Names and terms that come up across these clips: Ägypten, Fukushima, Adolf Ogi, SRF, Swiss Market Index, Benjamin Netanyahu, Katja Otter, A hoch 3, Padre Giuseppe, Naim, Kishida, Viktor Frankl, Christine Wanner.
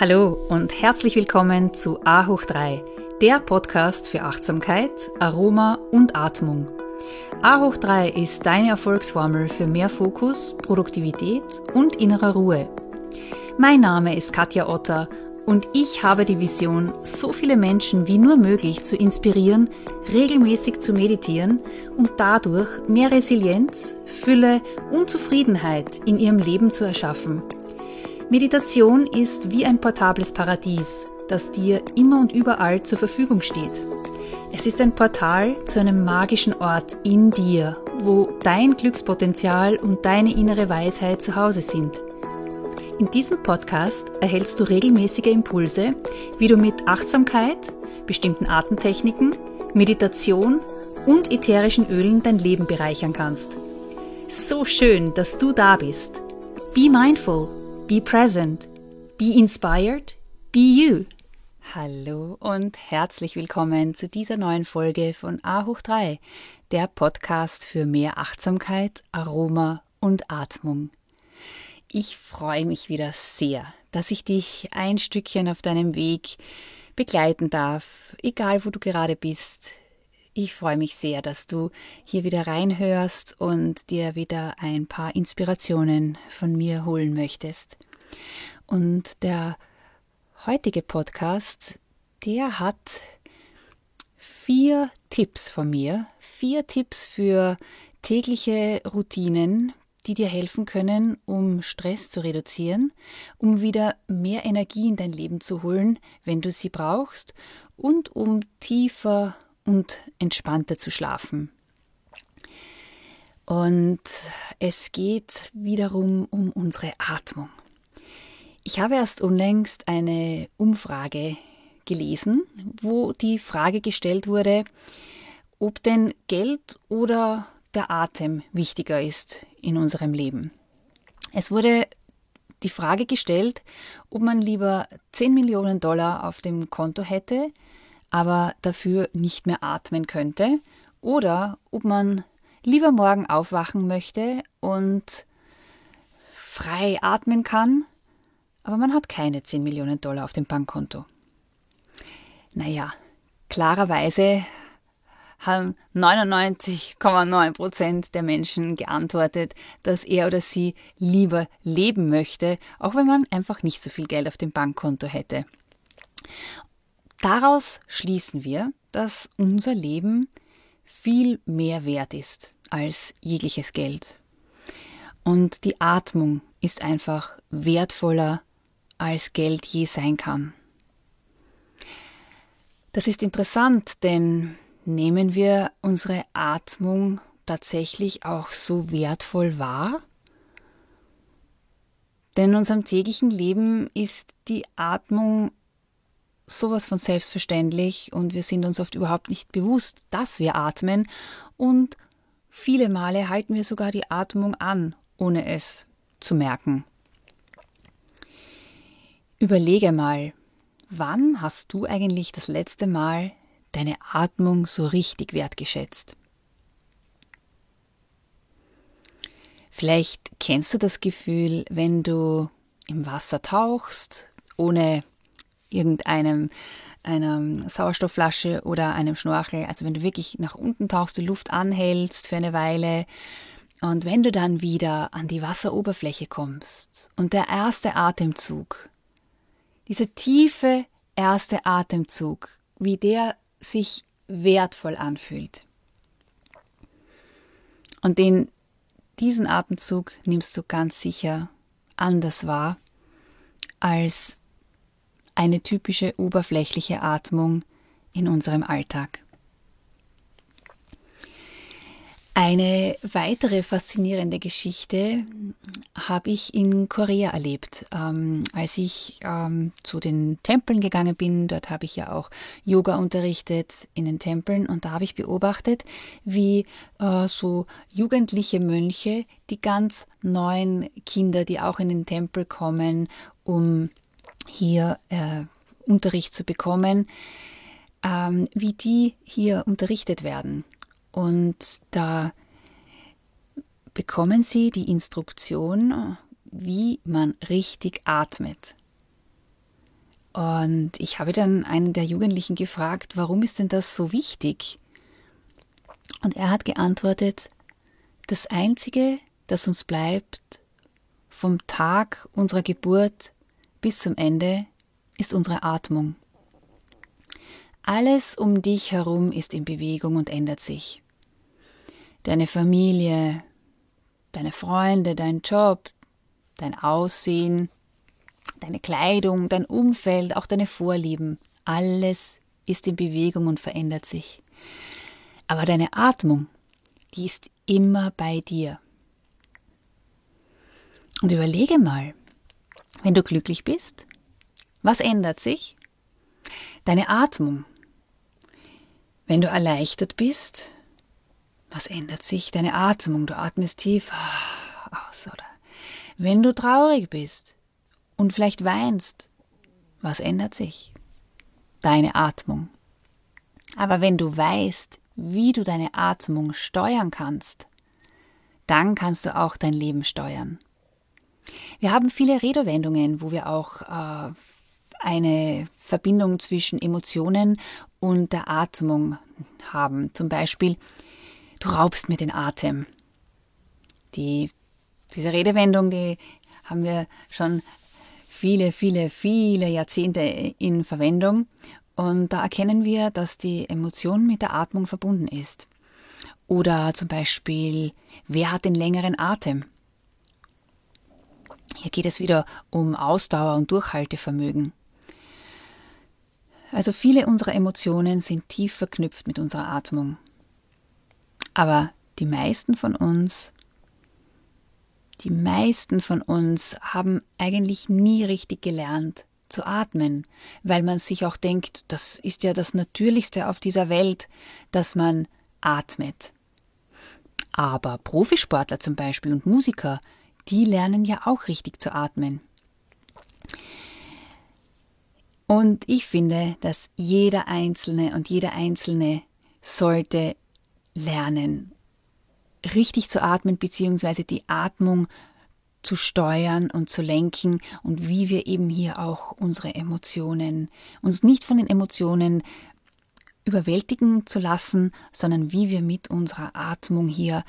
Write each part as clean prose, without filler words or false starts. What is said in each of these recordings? Hallo und herzlich willkommen zu A hoch 3, der Podcast für Achtsamkeit, Aroma und Atmung. A hoch 3 ist deine Erfolgsformel für mehr Fokus, Produktivität und innere Ruhe. Mein Name ist Katja Otter und ich habe die Vision, so viele Menschen wie nur möglich zu inspirieren, regelmäßig zu meditieren und dadurch mehr Resilienz, Fülle und Zufriedenheit in ihrem Leben zu erschaffen. Meditation ist wie ein portables Paradies, das dir immer und überall zur Verfügung steht. Es ist ein Portal zu einem magischen Ort in dir, wo dein Glückspotenzial und deine innere Weisheit zu Hause sind. In diesem Podcast erhältst du regelmäßige Impulse, wie du mit Achtsamkeit, bestimmten Atemtechniken, Meditation und ätherischen Ölen dein Leben bereichern kannst. So schön, dass du da bist. Be mindful. Be present, be inspired, be you. Hallo und herzlich willkommen zu dieser neuen Folge von A hoch 3, der Podcast für mehr Achtsamkeit, Aroma und Atmung. Ich freue mich wieder sehr, dass ich dich ein Stückchen auf deinem Weg begleiten darf, egal wo du gerade bist. Ich freue mich sehr, dass du hier wieder reinhörst und dir wieder ein paar Inspirationen von mir holen möchtest. Und der heutige Podcast, der hat 4 Tipps von mir. 4 Tipps für tägliche Routinen, die dir helfen können, um Stress zu reduzieren, um wieder mehr Energie in dein Leben zu holen, wenn du sie brauchst, und um tiefer und entspannter zu schlafen. Und es geht wiederum um unsere Atmung. Ich habe erst unlängst eine Umfrage gelesen, wo die Frage gestellt wurde, ob denn Geld oder der Atem wichtiger ist in unserem Leben. Es wurde die Frage gestellt, ob man lieber 10 Millionen Dollar auf dem Konto hätte, aber dafür nicht mehr atmen könnte, oder ob man lieber morgen aufwachen möchte und frei atmen kann, aber man hat keine 10 Millionen Dollar auf dem Bankkonto. Naja, klarerweise haben 99,9% der Menschen geantwortet, dass er oder sie lieber leben möchte, auch wenn man einfach nicht so viel Geld auf dem Bankkonto hätte. Daraus schließen wir, dass unser Leben viel mehr wert ist als jegliches Geld. Und die Atmung ist einfach wertvoller, als Geld je sein kann. Das ist interessant, denn nehmen wir unsere Atmung tatsächlich auch so wertvoll wahr? Denn in unserem täglichen Leben ist die Atmung sowas von selbstverständlich und wir sind uns oft überhaupt nicht bewusst, dass wir atmen, und viele Male halten wir sogar die Atmung an, ohne es zu merken. Überlege mal, wann hast du eigentlich das letzte Mal deine Atmung so richtig wertgeschätzt? Vielleicht kennst du das Gefühl, wenn du im Wasser tauchst, ohne einer Sauerstoffflasche oder einem Schnorchel. Also wenn du wirklich nach unten tauchst, die Luft anhältst für eine Weile, und wenn du dann wieder an die Wasseroberfläche kommst und der erste Atemzug, dieser tiefe erste Atemzug, wie der sich wertvoll anfühlt. Und diesen Atemzug nimmst du ganz sicher anders wahr als eine typische oberflächliche Atmung in unserem Alltag. Eine weitere faszinierende Geschichte habe ich in Korea erlebt. Als ich zu den Tempeln gegangen bin, dort habe ich ja auch Yoga unterrichtet in den Tempeln, und da habe ich beobachtet, wie so jugendliche Mönche die ganz neuen Kinder, die auch in den Tempel kommen, um hier Unterricht zu bekommen, wie die hier unterrichtet werden. Und da bekommen sie die Instruktion, wie man richtig atmet. Und ich habe dann einen der Jugendlichen gefragt, warum ist denn das so wichtig? Und er hat geantwortet, das Einzige, das uns bleibt, vom Tag unserer Geburt bis zum Ende, ist unsere Atmung. Alles um dich herum ist in Bewegung und ändert sich. Deine Familie, deine Freunde, dein Job, dein Aussehen, deine Kleidung, dein Umfeld, auch deine Vorlieben. Alles ist in Bewegung und verändert sich. Aber deine Atmung, die ist immer bei dir. Und überlege mal, wenn du glücklich bist, was ändert sich? Deine Atmung. Wenn du erleichtert bist, was ändert sich? Deine Atmung. Du atmest tief aus, oder? Wenn du traurig bist und vielleicht weinst, was ändert sich? Deine Atmung. Aber wenn du weißt, wie du deine Atmung steuern kannst, dann kannst du auch dein Leben steuern. Wir haben viele Redewendungen, wo wir auch eine Verbindung zwischen Emotionen und der Atmung haben. Zum Beispiel, du raubst mir den Atem. Diese Redewendung, die haben wir schon viele, viele, viele Jahrzehnte in Verwendung. Und da erkennen wir, dass die Emotion mit der Atmung verbunden ist. Oder zum Beispiel, wer hat den längeren Atem? Hier geht es wieder um Ausdauer und Durchhaltevermögen. Also viele unserer Emotionen sind tief verknüpft mit unserer Atmung. Aber die meisten von uns haben eigentlich nie richtig gelernt zu atmen, weil man sich auch denkt, das ist ja das Natürlichste auf dieser Welt, dass man atmet. Aber Profisportler zum Beispiel und Musiker, die lernen ja auch richtig zu atmen. Und ich finde, dass jeder Einzelne sollte lernen, richtig zu atmen, beziehungsweise die Atmung zu steuern und zu lenken und wie wir eben hier auch unsere Emotionen, uns nicht von den Emotionen überwältigen zu lassen, sondern wie wir mit unserer Atmung hier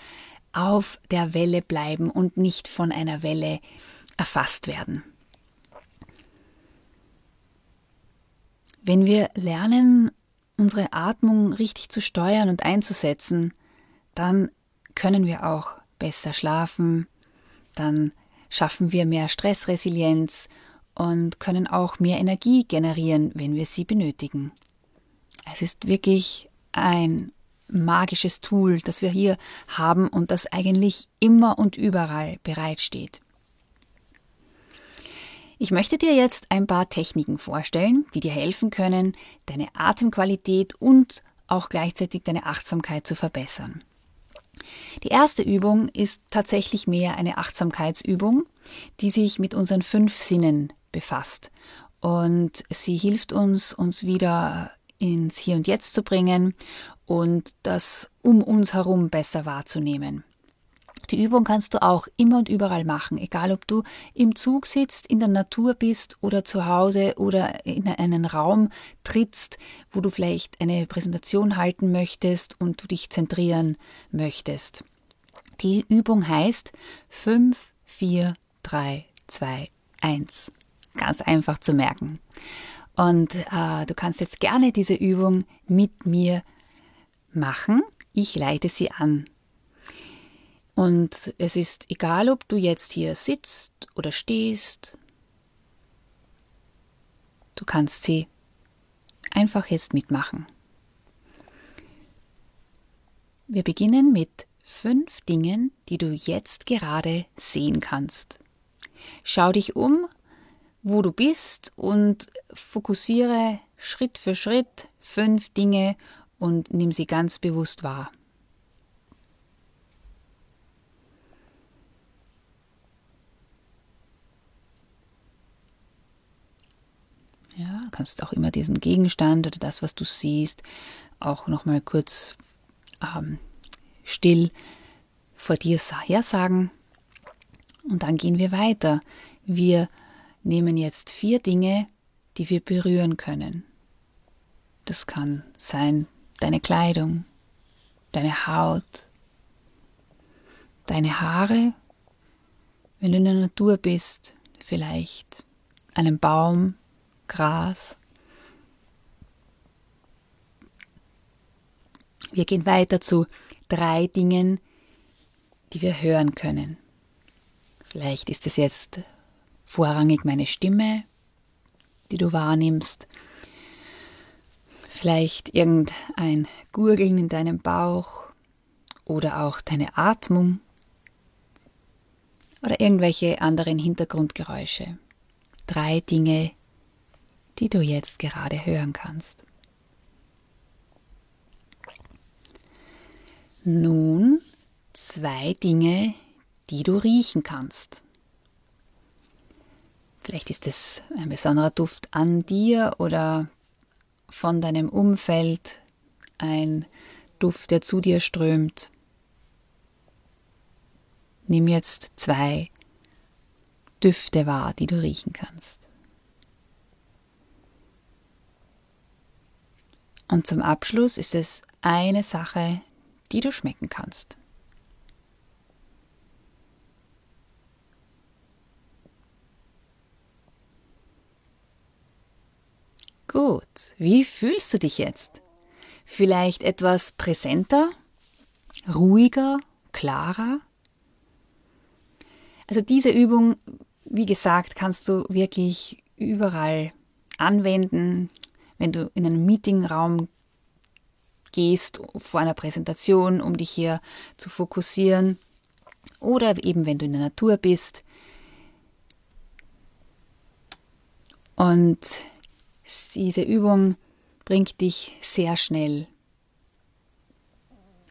auf der Welle bleiben und nicht von einer Welle erfasst werden. Wenn wir lernen, unsere Atmung richtig zu steuern und einzusetzen, dann können wir auch besser schlafen, dann schaffen wir mehr Stressresilienz und können auch mehr Energie generieren, wenn wir sie benötigen. Es ist wirklich ein magisches Tool, das wir hier haben und das eigentlich immer und überall bereitsteht. Ich möchte dir jetzt ein paar Techniken vorstellen, die dir helfen können, deine Atemqualität und auch gleichzeitig deine Achtsamkeit zu verbessern. Die erste Übung ist tatsächlich mehr eine Achtsamkeitsübung, die sich mit unseren 5 Sinnen befasst. Und sie hilft uns, uns wieder ins Hier und Jetzt zu bringen und das um uns herum besser wahrzunehmen. Die Übung kannst du auch immer und überall machen, egal ob du im Zug sitzt, in der Natur bist oder zu Hause oder in einen Raum trittst, wo du vielleicht eine Präsentation halten möchtest und du dich zentrieren möchtest. Die Übung heißt 5, 4, 3, 2, 1. Ganz einfach zu merken. Und du kannst jetzt gerne diese Übung mit mir machen. Ich leite sie an. Und es ist egal, ob du jetzt hier sitzt oder stehst. Du kannst sie einfach jetzt mitmachen. Wir beginnen mit 5 Dingen, die du jetzt gerade sehen kannst. Schau dich um, wo du bist und fokussiere Schritt für Schritt 5 Dinge und nimm sie ganz bewusst wahr. Ja, du kannst auch immer diesen Gegenstand oder das, was du siehst, auch nochmal kurz still vor dir hersagen. Und dann gehen wir weiter. Wir nehmen jetzt 4 Dinge, die wir berühren können. Das kann sein deine Kleidung, deine Haut, deine Haare, wenn du in der Natur bist, vielleicht an einem Baum, Gras. Wir gehen weiter zu 3 Dingen, die wir hören können. Vielleicht ist es jetzt vorrangig meine Stimme, die du wahrnimmst. Vielleicht irgendein Gurgeln in deinem Bauch oder auch deine Atmung oder irgendwelche anderen Hintergrundgeräusche. 3 Dinge, die du jetzt gerade hören kannst. Nun 2 Dinge, die du riechen kannst. Vielleicht ist es ein besonderer Duft an dir oder von deinem Umfeld, ein Duft, der zu dir strömt. Nimm jetzt 2 Düfte wahr, die du riechen kannst. Und zum Abschluss ist es eine Sache, die du schmecken kannst. Gut, wie fühlst du dich jetzt? Vielleicht etwas präsenter, ruhiger, klarer? Also diese Übung, wie gesagt, kannst du wirklich überall anwenden, wenn du in einen Meetingraum gehst, vor einer Präsentation, um dich hier zu fokussieren oder eben wenn du in der Natur bist. Und diese Übung bringt dich sehr schnell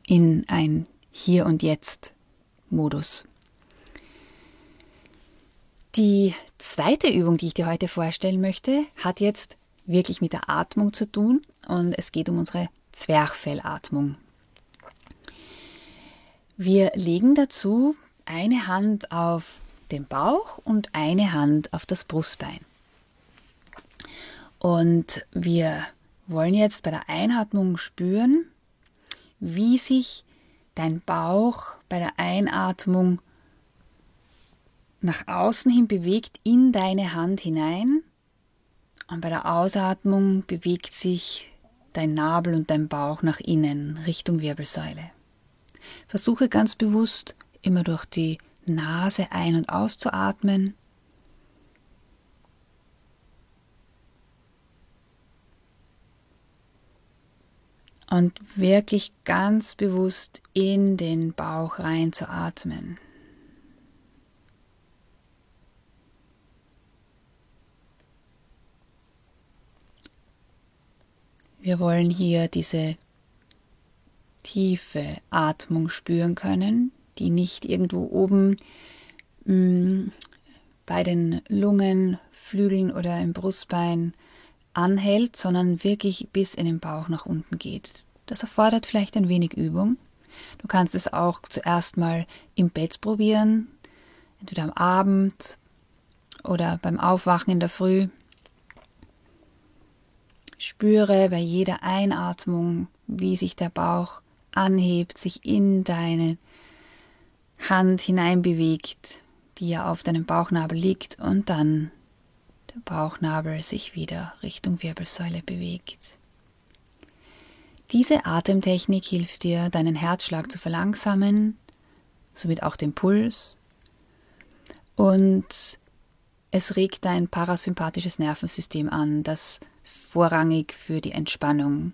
in ein Hier- und Jetzt-Modus. Die zweite Übung, die ich dir heute vorstellen möchte, hat jetzt wirklich mit der Atmung zu tun und es geht um unsere Zwerchfellatmung. Wir legen dazu eine Hand auf den Bauch und eine Hand auf das Brustbein. Und wir wollen jetzt bei der Einatmung spüren, wie sich dein Bauch bei der Einatmung nach außen hin bewegt, in deine Hand hinein. Und bei der Ausatmung bewegt sich dein Nabel und dein Bauch nach innen, Richtung Wirbelsäule. Versuche ganz bewusst, immer durch die Nase ein- und auszuatmen. Und wirklich ganz bewusst in den Bauch rein zu atmen. Wir wollen hier diese tiefe Atmung spüren können, die nicht irgendwo oben bei den Lungenflügeln oder im Brustbein anhält, sondern wirklich bis in den Bauch nach unten geht. Das erfordert vielleicht ein wenig Übung. Du kannst es auch zuerst mal im Bett probieren, entweder am Abend oder beim Aufwachen in der Früh. Spüre bei jeder Einatmung, wie sich der Bauch anhebt, sich in deine Hand hineinbewegt, die ja auf deinem Bauchnabel liegt und dann der Bauchnabel sich wieder Richtung Wirbelsäule bewegt. Diese Atemtechnik hilft dir, deinen Herzschlag zu verlangsamen, somit auch den Puls, und es regt dein parasympathisches Nervensystem an, das vorrangig für die Entspannung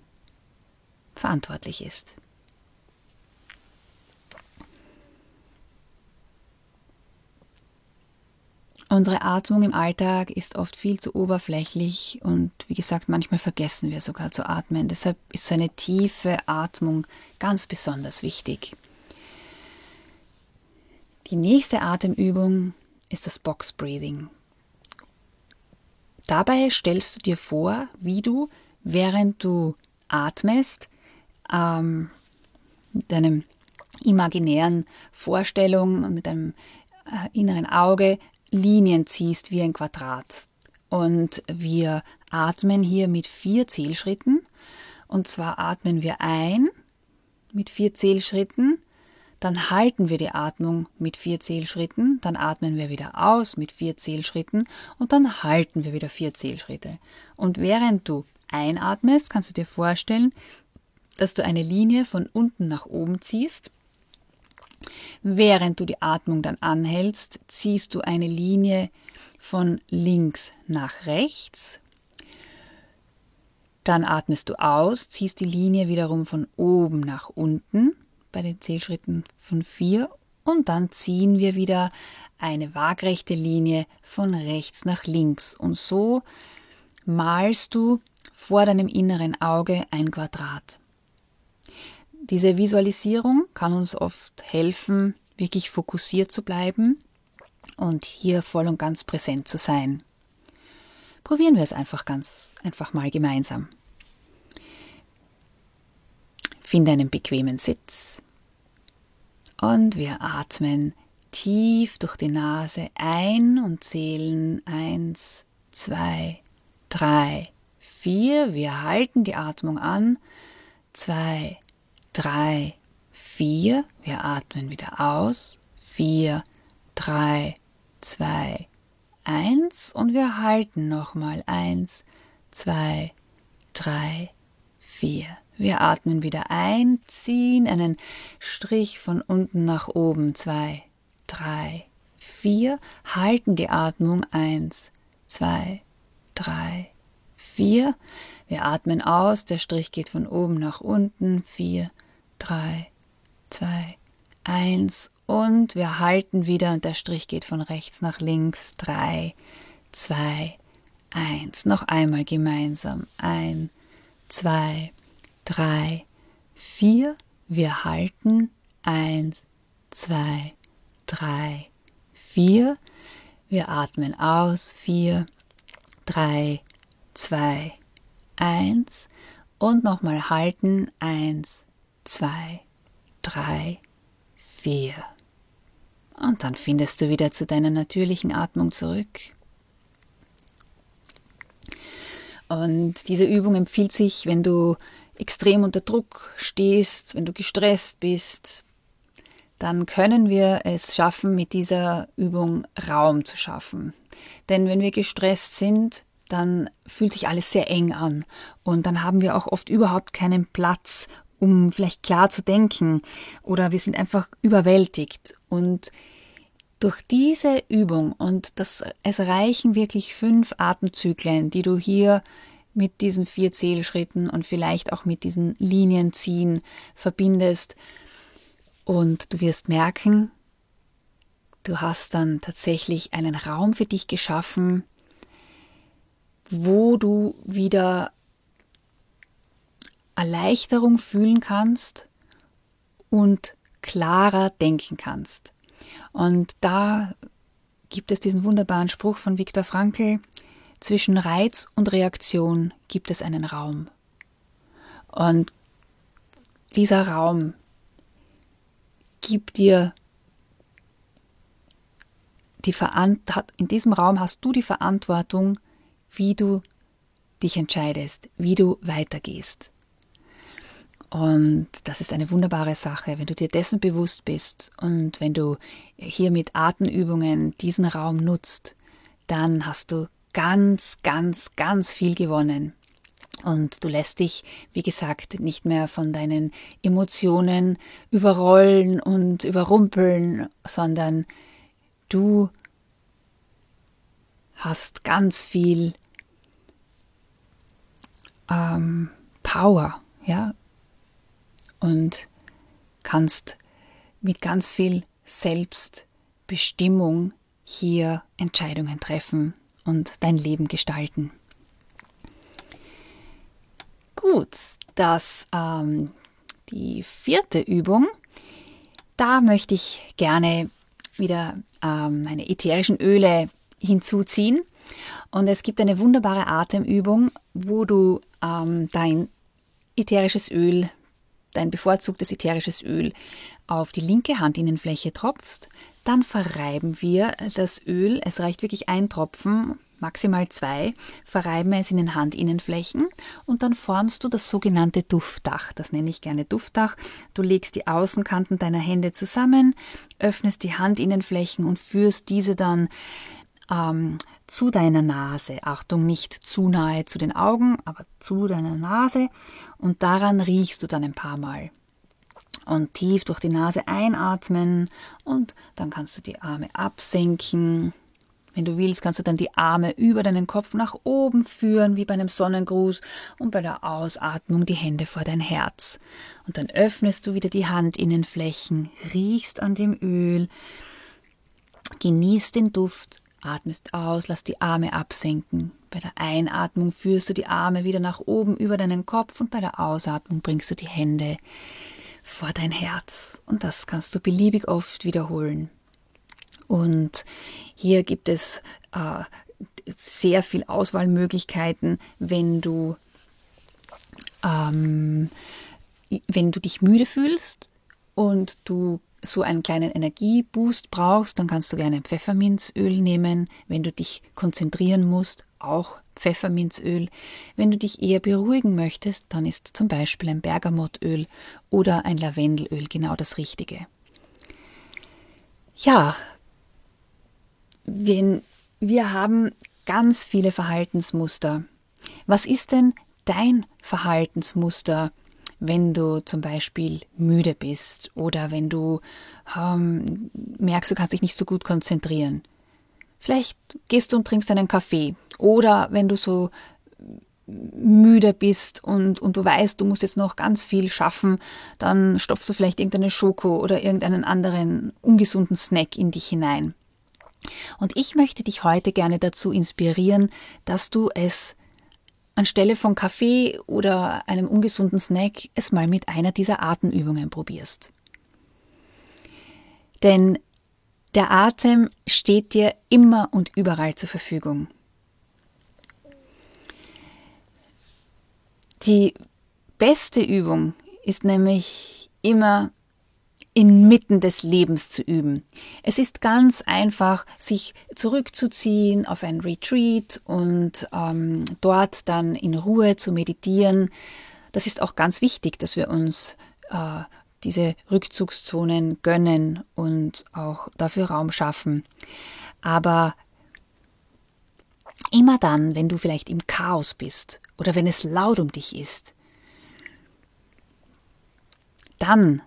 verantwortlich ist. Unsere Atmung im Alltag ist oft viel zu oberflächlich und wie gesagt, manchmal vergessen wir sogar zu atmen. Deshalb ist so eine tiefe Atmung ganz besonders wichtig. Die nächste Atemübung ist das Box Breathing. Dabei stellst du dir vor, wie du, während du atmest, mit deinem imaginären Vorstellung und mit deinem inneren Auge Linien ziehst wie ein Quadrat Und wir atmen hier mit 4 Zählschritten. Und zwar atmen wir ein mit 4 Zählschritten, dann halten wir die Atmung mit 4 Zählschritten, dann atmen wir wieder aus mit 4 Zählschritten und dann halten wir wieder 4 Zählschritte. Und während du einatmest, kannst du dir vorstellen, dass du eine Linie von unten nach oben ziehst. Während du die Atmung dann anhältst, ziehst du eine Linie von links nach rechts. Dann atmest du aus, ziehst die Linie wiederum von oben nach unten bei den Zählschritten von 4 und dann ziehen wir wieder eine waagrechte Linie von rechts nach links. Und so malst du vor deinem inneren Auge ein Quadrat. Diese Visualisierung kann uns oft helfen, wirklich fokussiert zu bleiben und hier voll und ganz präsent zu sein. Probieren wir es einfach mal gemeinsam. Finde einen bequemen Sitz und wir atmen tief durch die Nase ein und zählen 1, 2, 3, 4. Wir halten die Atmung an, 2, 3, 4. Wir atmen wieder aus, 4, 3, 2, 1 und wir halten nochmal 1, 2, 3, 4. Wir atmen wieder ein, ziehen einen Strich von unten nach oben, 2, 3, 4, halten die Atmung 1, 2, 3, 4. Wir atmen aus, der Strich geht von oben nach unten, 4, 3, 2, 1 und wir halten wieder und der Strich geht von rechts nach links, 3, 2, 1. Noch einmal gemeinsam, 1, 2, 3, 4, wir halten, 1, 2, 3, 4, wir atmen aus, 4, 3, 2, 1 und nochmal halten, 1, 2, 3, 4. Und dann findest du wieder zu deiner natürlichen Atmung zurück. Und diese Übung empfiehlt sich, wenn du extrem unter Druck stehst, wenn du gestresst bist, dann können wir es schaffen, mit dieser Übung Raum zu schaffen. Denn wenn wir gestresst sind, dann fühlt sich alles sehr eng an und dann haben wir auch oft überhaupt keinen Platz, um vielleicht klar zu denken oder wir sind einfach überwältigt. Und durch diese Übung und es reichen wirklich 5 Atemzyklen, die du hier mit diesen 4 Zählschritten und vielleicht auch mit diesen Linien ziehen verbindest. Und du wirst merken, du hast dann tatsächlich einen Raum für dich geschaffen, wo du wieder Erleichterung fühlen kannst und klarer denken kannst. Und da gibt es diesen wunderbaren Spruch von Viktor Frankl: Zwischen Reiz und Reaktion gibt es einen Raum. Und dieser Raum gibt dir die Verantwortung, in diesem Raum hast du die Verantwortung, wie du dich entscheidest, wie du weitergehst. Und das ist eine wunderbare Sache, wenn du dir dessen bewusst bist und wenn du hier mit Atemübungen diesen Raum nutzt, dann hast du ganz, ganz, ganz viel gewonnen. Und du lässt dich, wie gesagt, nicht mehr von deinen Emotionen überrollen und überrumpeln, sondern du hast ganz viel Power, ja, und kannst mit ganz viel Selbstbestimmung hier Entscheidungen treffen und dein Leben gestalten. Gut, die 4. Übung, da möchte ich gerne wieder meine ätherischen Öle hinzuziehen. Und es gibt eine wunderbare Atemübung, wo du dein bevorzugtes ätherisches Öl auf die linke Handinnenfläche tropfst. Dann verreiben wir das Öl. Es reicht wirklich ein Tropfen maximal 2, verreiben es in den Handinnenflächen und dann formst du das sogenannte Duftdach. Das nenne ich gerne Duftdach. Du legst die Außenkanten deiner Hände zusammen, öffnest die Handinnenflächen und führst diese dann zu deiner Nase. Achtung, nicht zu nahe zu den Augen, aber zu deiner Nase, und daran riechst du dann ein paar Mal. Und tief durch die Nase einatmen und dann kannst du die Arme absenken. Wenn du willst, kannst du dann die Arme über deinen Kopf nach oben führen, wie bei einem Sonnengruß, und bei der Ausatmung die Hände vor dein Herz. Und dann öffnest du wieder die Handinnenflächen, riechst an dem Öl, genießt den Duft, atmest aus, lass die Arme absenken. Bei der Einatmung führst du die Arme wieder nach oben über deinen Kopf und bei der Ausatmung bringst du die Hände vor dein Herz. Und das kannst du beliebig oft wiederholen. Und hier gibt es sehr viel Auswahlmöglichkeiten, wenn du dich müde fühlst und du so einen kleinen Energieboost brauchst, dann kannst du gerne Pfefferminzöl nehmen. Wenn du dich konzentrieren musst, auch Pfefferminzöl. Wenn du dich eher beruhigen möchtest, dann ist zum Beispiel ein Bergamottöl oder ein Lavendelöl genau das Richtige. Ja, wir haben ganz viele Verhaltensmuster. Was ist denn dein Verhaltensmuster, wenn du zum Beispiel müde bist oder wenn du merkst, du kannst dich nicht so gut konzentrieren? Vielleicht gehst du und trinkst einen Kaffee. Oder wenn du so müde bist und du weißt, du musst jetzt noch ganz viel schaffen, dann stopfst du vielleicht irgendeine Schoko oder irgendeinen anderen ungesunden Snack in dich hinein. Und ich möchte dich heute gerne dazu inspirieren, dass du es anstelle von Kaffee oder einem ungesunden Snack es mal mit einer dieser Atemübungen probierst. Denn der Atem steht dir immer und überall zur Verfügung. Die beste Übung ist nämlich immer inmitten des Lebens zu üben. Es ist ganz einfach, sich zurückzuziehen auf ein Retreat und dort dann in Ruhe zu meditieren. Das ist auch ganz wichtig, dass wir uns diese Rückzugszonen gönnen und auch dafür Raum schaffen. Aber immer dann, wenn du vielleicht im Chaos bist oder wenn es laut um dich ist, dann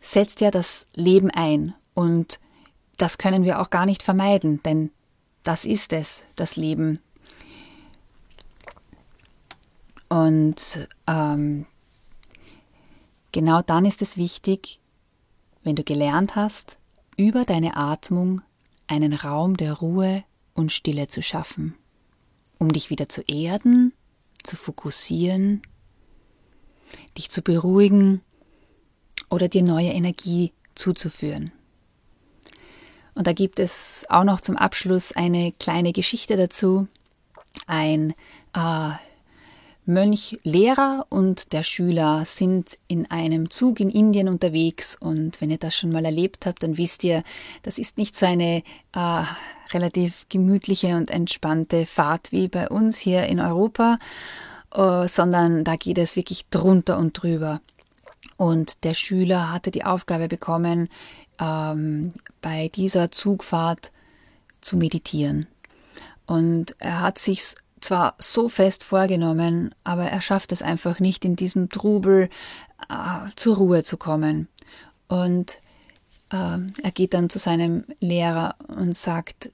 setzt ja das Leben ein, und das können wir auch gar nicht vermeiden, denn das ist es, das Leben. Und genau dann ist es wichtig, wenn du gelernt hast, über deine Atmung einen Raum der Ruhe und Stille zu schaffen, um dich wieder zu erden, zu fokussieren, dich zu beruhigen oder dir neue Energie zuzuführen. Und da gibt es auch noch zum Abschluss eine kleine Geschichte dazu. Ein Mönch-Lehrer und der Schüler sind in einem Zug in Indien unterwegs, und wenn ihr das schon mal erlebt habt, dann wisst ihr, das ist nicht so eine relativ gemütliche und entspannte Fahrt wie bei uns hier in Europa, sondern da geht es wirklich drunter und drüber. Und der Schüler hatte die Aufgabe bekommen, bei dieser Zugfahrt zu meditieren. Und er hat sich's zwar so fest vorgenommen, aber er schafft es einfach nicht, in diesem Trubel zur Ruhe zu kommen. Und er geht dann zu seinem Lehrer und sagt,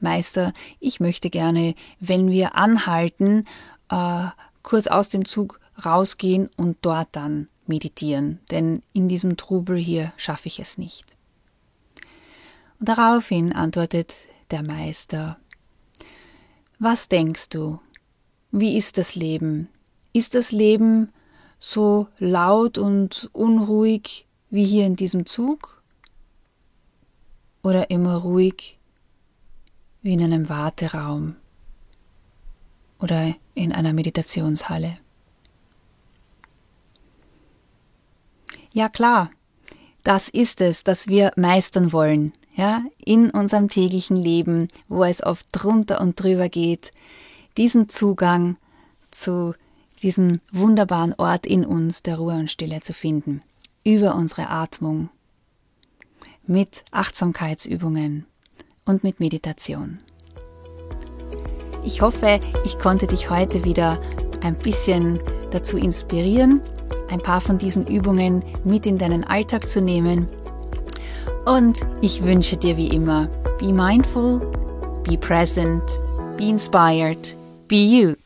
Meister, ich möchte gerne, wenn wir anhalten, kurz aus dem Zug rausgehen und dort dann meditieren, denn in diesem Trubel hier schaffe ich es nicht. Und daraufhin antwortet der Meister: Was denkst du? Wie ist das Leben? Ist das Leben so laut und unruhig wie hier in diesem Zug? Oder immer ruhig wie in einem Warteraum oder in einer Meditationshalle? Ja klar, das ist es, das wir meistern wollen. ja, in unserem täglichen Leben, wo es oft drunter und drüber geht, diesen Zugang zu diesem wunderbaren Ort in uns der Ruhe und Stille zu finden, über unsere Atmung, mit Achtsamkeitsübungen und mit Meditation. Ich hoffe, ich konnte dich heute wieder ein bisschen dazu inspirieren, ein paar von diesen Übungen mit in deinen Alltag zu nehmen. Und ich wünsche dir wie immer, be mindful, be present, be inspired, be you.